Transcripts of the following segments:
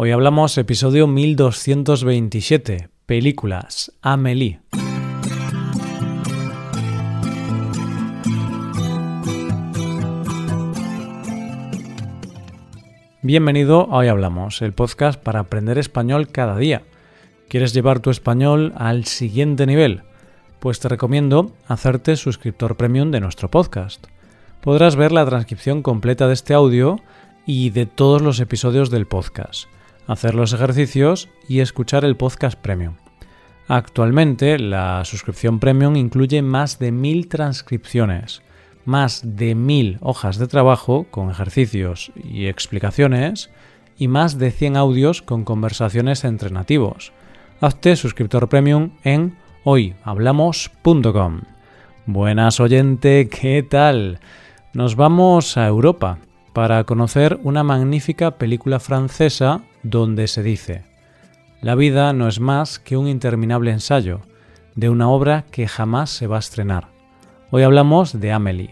Hoy hablamos episodio 1227, películas, Amélie. Bienvenido a Hoy Hablamos, el podcast para aprender español cada día. ¿Quieres llevar tu español al siguiente nivel? Pues te recomiendo hacerte suscriptor premium de nuestro podcast. Podrás ver la transcripción completa de este audio y de todos los episodios del podcast, hacer los ejercicios y escuchar el podcast premium. Actualmente, la suscripción premium incluye más de 1000 transcripciones. Más de 1000 hojas de trabajo con ejercicios y explicaciones y más de 100 audios con conversaciones entre nativos. Hazte suscriptor premium en hoyhablamos.com. Buenas oyente, ¿qué tal? Nos vamos a Europa para conocer una magnífica película francesa donde se dice: la vida no es más que un interminable ensayo de una obra que jamás se va a estrenar. Hoy hablamos de Amélie.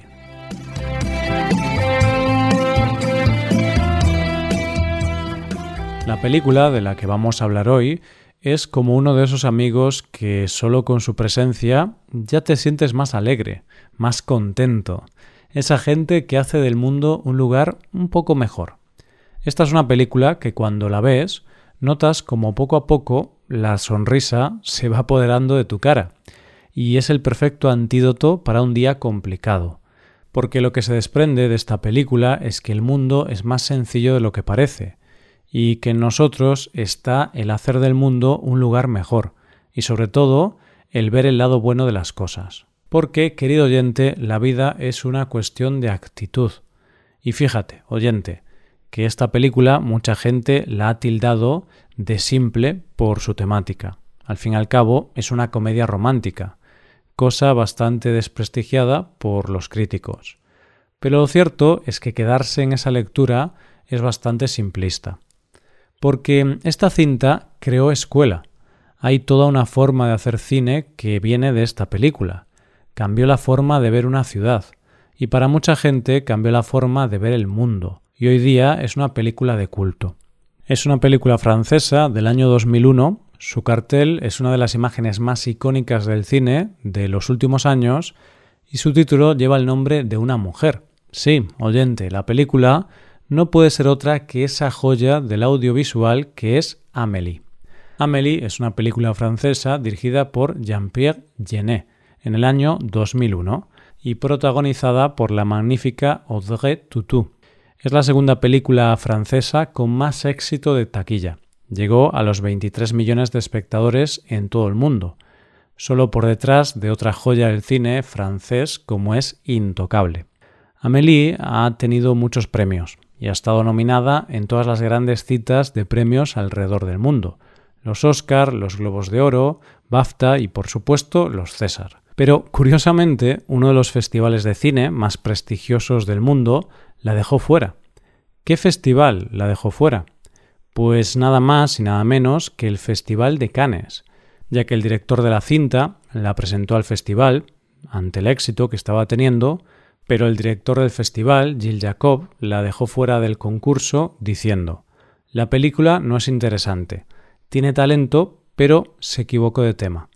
La película de la que vamos a hablar hoy es como uno de esos amigos que solo con su presencia ya te sientes más alegre, más contento. Esa gente que hace del mundo un lugar un poco mejor. Esta es una película que cuando la ves notas como poco a poco la sonrisa se va apoderando de tu cara. Y es el perfecto antídoto para un día complicado, porque lo que se desprende de esta película es que el mundo es más sencillo de lo que parece y que en nosotros está el hacer del mundo un lugar mejor y sobre todo el ver el lado bueno de las cosas. Porque, querido oyente, la vida es una cuestión de actitud. Y fíjate, oyente, que esta película mucha gente la ha tildado de simple por su temática. Al fin y al cabo es una comedia romántica, cosa bastante desprestigiada por los críticos. Pero lo cierto es que quedarse en esa lectura es bastante simplista. Porque esta cinta creó escuela. Hay toda una forma de hacer cine que viene de esta película. Cambió la forma de ver una ciudad. Y para mucha gente cambió la forma de ver el mundo. Y hoy día es una película de culto. Es una película francesa del año 2001. Su cartel es una de las imágenes más icónicas del cine de los últimos años y su título lleva el nombre de una mujer. Sí, oyente, la película no puede ser otra que esa joya del audiovisual que es Amélie. Amélie es una película francesa dirigida por Jean-Pierre Jeunet en el año 2001 y protagonizada por la magnífica Audrey Tautou. Es la segunda película francesa con más éxito de taquilla. Llegó a los 23 millones de espectadores en todo el mundo, solo por detrás de otra joya del cine francés como es Intocable. Amélie ha tenido muchos premios y ha estado nominada en todas las grandes citas de premios alrededor del mundo, los Oscar, los Globos de Oro, BAFTA y por supuesto los César. Pero curiosamente uno de los festivales de cine más prestigiosos del mundo la dejó fuera. ¿Qué festival la dejó fuera? Pues nada más y nada menos que el Festival de Cannes, ya que el director de la cinta la presentó al festival ante el éxito que estaba teniendo, pero el director del festival, Gilles Jacob, la dejó fuera del concurso diciendo: la película no es interesante, tiene talento, pero se equivocó de tema.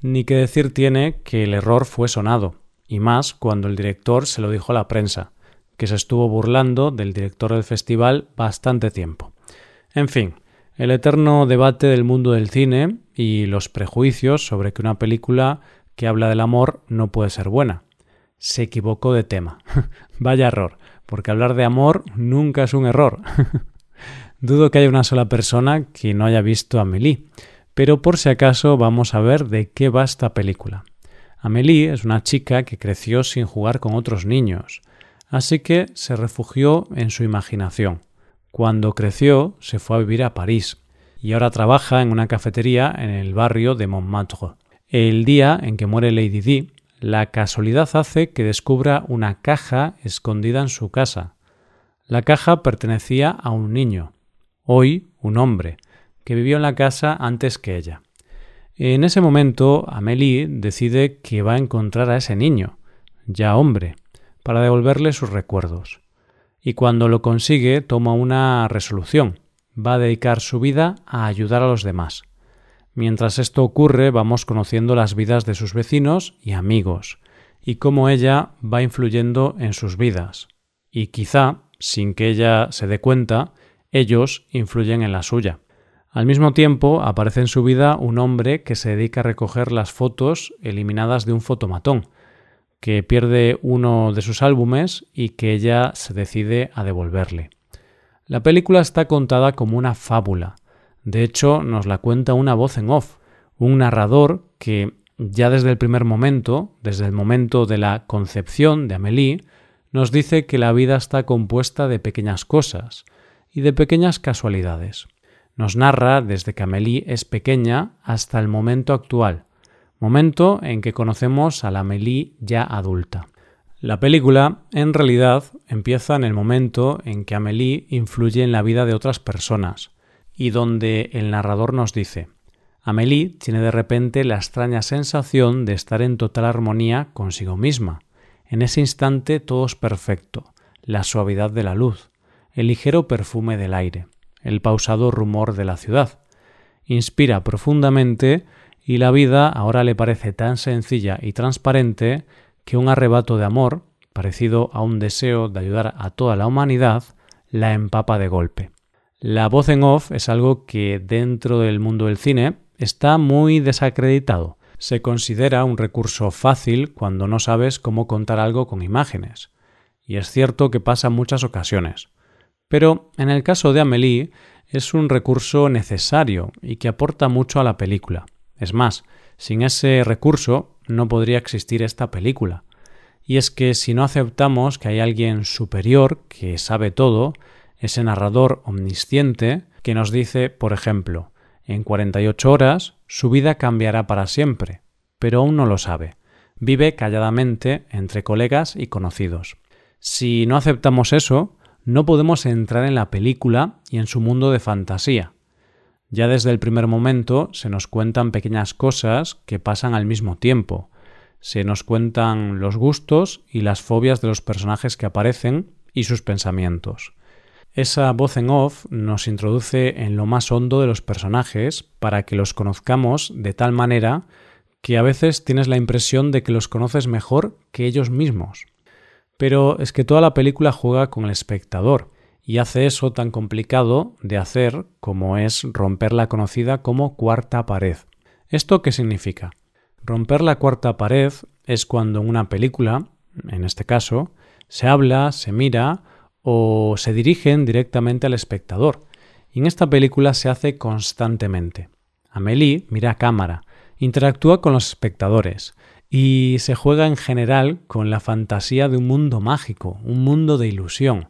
Ni que decir tiene que el error fue sonado, y más cuando el director se lo dijo a la prensa, que se estuvo burlando del director del festival bastante tiempo. En fin, el eterno debate del mundo del cine y los prejuicios sobre que una película que habla del amor no puede ser buena. Se equivocó de tema. Vaya error, porque hablar de amor nunca es un error. Dudo que haya una sola persona que no haya visto Amélie, pero por si acaso vamos a ver de qué va esta película. Amélie es una chica que creció sin jugar con otros niños, así que se refugió en su imaginación. Cuando creció, se fue a vivir a París y ahora trabaja en una cafetería en el barrio de Montmartre. El día en que muere Lady Di, la casualidad hace que descubra una caja escondida en su casa. La caja pertenecía a un niño, hoy un hombre, que vivió en la casa antes que ella. En ese momento, Amélie decide que va a encontrar a ese niño, ya hombre, para devolverle sus recuerdos. Y cuando lo consigue, toma una resolución. va a dedicar su vida a ayudar a los demás. Mientras esto ocurre, vamos conociendo las vidas de sus vecinos y amigos, y cómo ella va influyendo en sus vidas. Y quizá, sin que ella se dé cuenta, ellos influyen en la suya. Al mismo tiempo, aparece en su vida un hombre que se dedica a recoger las fotos eliminadas de un fotomatón, que pierde uno de sus álbumes y que ella se decide a devolverle. La película está contada como una fábula. De hecho, nos la cuenta una voz en off, un narrador que ya desde el primer momento, desde el momento de la concepción de Amélie, nos dice que la vida está compuesta de pequeñas cosas y de pequeñas casualidades. Nos narra desde que Amélie es pequeña hasta el momento actual, momento en que conocemos a la Amélie ya adulta. La película, en realidad, empieza en el momento en que Amélie influye en la vida de otras personas, y donde el narrador nos dice: Amélie tiene de repente la extraña sensación de estar en total armonía consigo misma. En ese instante todo es perfecto, la suavidad de la luz, el ligero perfume del aire, el pausado rumor de la ciudad. Inspira profundamente y la vida ahora le parece tan sencilla y transparente que un arrebato de amor, parecido a un deseo de ayudar a toda la humanidad, la empapa de golpe. La voz en off es algo que dentro del mundo del cine está muy desacreditado. Se considera un recurso fácil cuando no sabes cómo contar algo con imágenes. Y es cierto que pasa en muchas ocasiones. Pero en el caso de Amélie es un recurso necesario y que aporta mucho a la película. Es más, sin ese recurso no podría existir esta película. Y es que si no aceptamos que hay alguien superior que sabe todo, ese narrador omnisciente que nos dice, por ejemplo, en 48 horas su vida cambiará para siempre, pero aún no lo sabe. Vive calladamente entre colegas y conocidos. Si no aceptamos eso, no podemos entrar en la película y en su mundo de fantasía. Ya desde el primer momento se nos cuentan pequeñas cosas que pasan al mismo tiempo. Se nos cuentan los gustos y las fobias de los personajes que aparecen y sus pensamientos. Esa voz en off nos introduce en lo más hondo de los personajes para que los conozcamos de tal manera que a veces tienes la impresión de que los conoces mejor que ellos mismos. Pero es que toda la película juega con el espectador y hace eso tan complicado de hacer como es romper la conocida como cuarta pared. ¿Esto qué significa? Romper la cuarta pared es cuando en una película, en este caso, se habla, se mira o se dirigen directamente al espectador. Y en esta película se hace constantemente. Amélie mira a cámara, interactúa con los espectadores y se juega en general con la fantasía de un mundo mágico, un mundo de ilusión,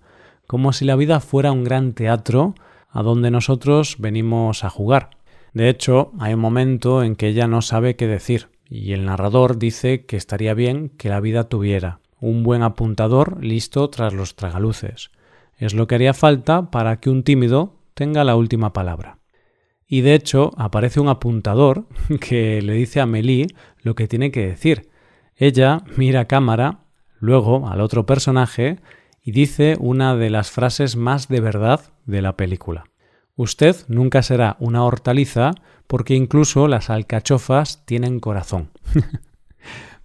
como si la vida fuera un gran teatro a donde nosotros venimos a jugar. De hecho, hay un momento en que ella no sabe qué decir y el narrador dice que estaría bien que la vida tuviera un buen apuntador listo tras los tragaluces. Es lo que haría falta para que un tímido tenga la última palabra. Y de hecho, aparece un apuntador que le dice a Amélie lo que tiene que decir. Ella mira a cámara, luego al otro personaje, y dice una de las frases más de verdad de la película. Usted nunca será una hortaliza porque incluso las alcachofas tienen corazón.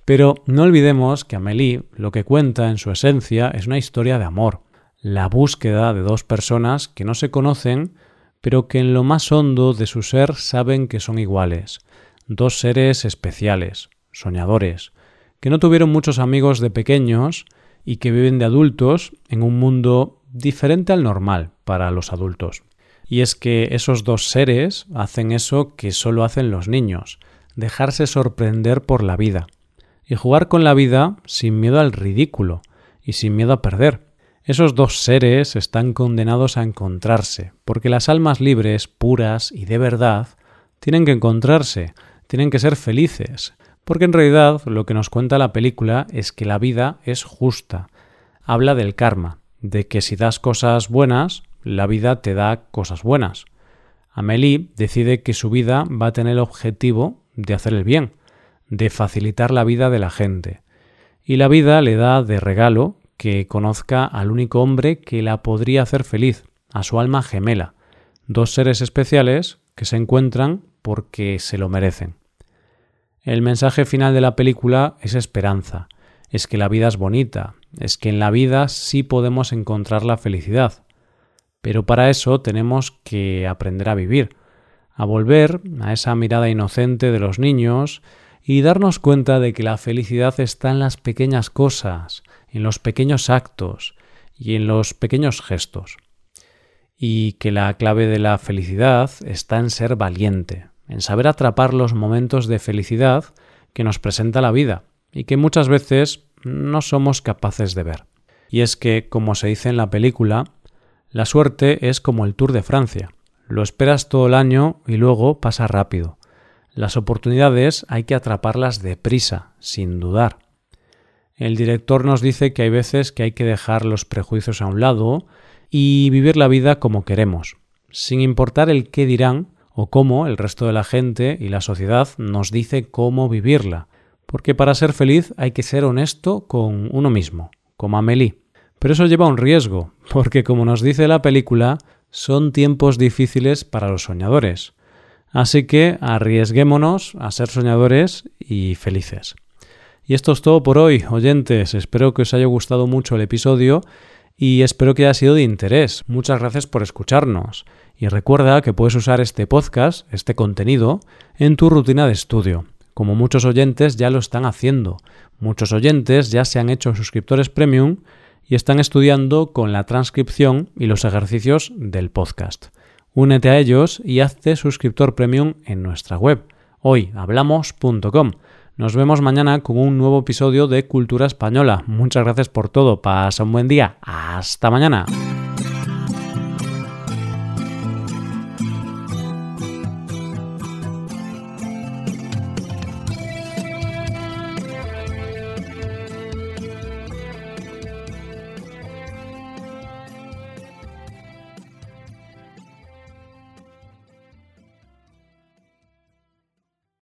Pero no olvidemos que Amélie lo que cuenta en su esencia es una historia de amor, la búsqueda de dos personas que no se conocen, pero que en lo más hondo de su ser saben que son iguales, dos seres especiales, soñadores, que no tuvieron muchos amigos de pequeños y que viven de adultos en un mundo diferente al normal para los adultos. Y es que esos dos seres hacen eso que solo hacen los niños, dejarse sorprender por la vida. Y jugar con la vida sin miedo al ridículo y sin miedo a perder. Esos dos seres están condenados a encontrarse, porque las almas libres, puras y de verdad tienen que encontrarse, tienen que ser felices, porque en realidad lo que nos cuenta la película es que la vida es justa. Habla del karma, de que si das cosas buenas, la vida te da cosas buenas. Amélie decide que su vida va a tener el objetivo de hacer el bien, de facilitar la vida de la gente. Y la vida le da de regalo que conozca al único hombre que la podría hacer feliz, a su alma gemela, Dos seres especiales que se encuentran porque se lo merecen. El mensaje final de la película es esperanza, es que la vida es bonita, es que en la vida sí podemos encontrar la felicidad. Pero para eso tenemos que aprender a vivir, a volver a esa mirada inocente de los niños y darnos cuenta de que la felicidad está en las pequeñas cosas, en los pequeños actos y en los pequeños gestos. Y que la clave de la felicidad está en ser valiente, en saber atrapar los momentos de felicidad que nos presenta la vida y que muchas veces no somos capaces de ver. Y es que, como se dice en la película, la suerte es como el Tour de Francia. Lo esperas todo el año y luego pasa rápido. Las oportunidades hay que atraparlas deprisa, sin dudar. El director nos dice que hay veces que hay que dejar los prejuicios a un lado y vivir la vida como queremos, sin importar el qué dirán o cómo el resto de la gente y la sociedad nos dice cómo vivirla. Porque para ser feliz hay que ser honesto con uno mismo, como Amélie. Pero eso lleva un riesgo, porque como nos dice la película, son tiempos difíciles para los soñadores. Así que arriesguémonos a ser soñadores y felices. Y esto es todo por hoy, oyentes. Espero que os haya gustado mucho el episodio y espero que haya sido de interés. Muchas gracias por escucharnos. Y recuerda que puedes usar este podcast, este contenido, en tu rutina de estudio. Como muchos oyentes ya lo están haciendo. Muchos oyentes ya se han hecho suscriptores premium y están estudiando con la transcripción y los ejercicios del podcast. Únete a ellos y hazte suscriptor premium en nuestra web, hoyhablamos.com. Nos vemos mañana con un nuevo episodio de Cultura Española. Muchas gracias por todo. Pasa un buen día. Hasta mañana.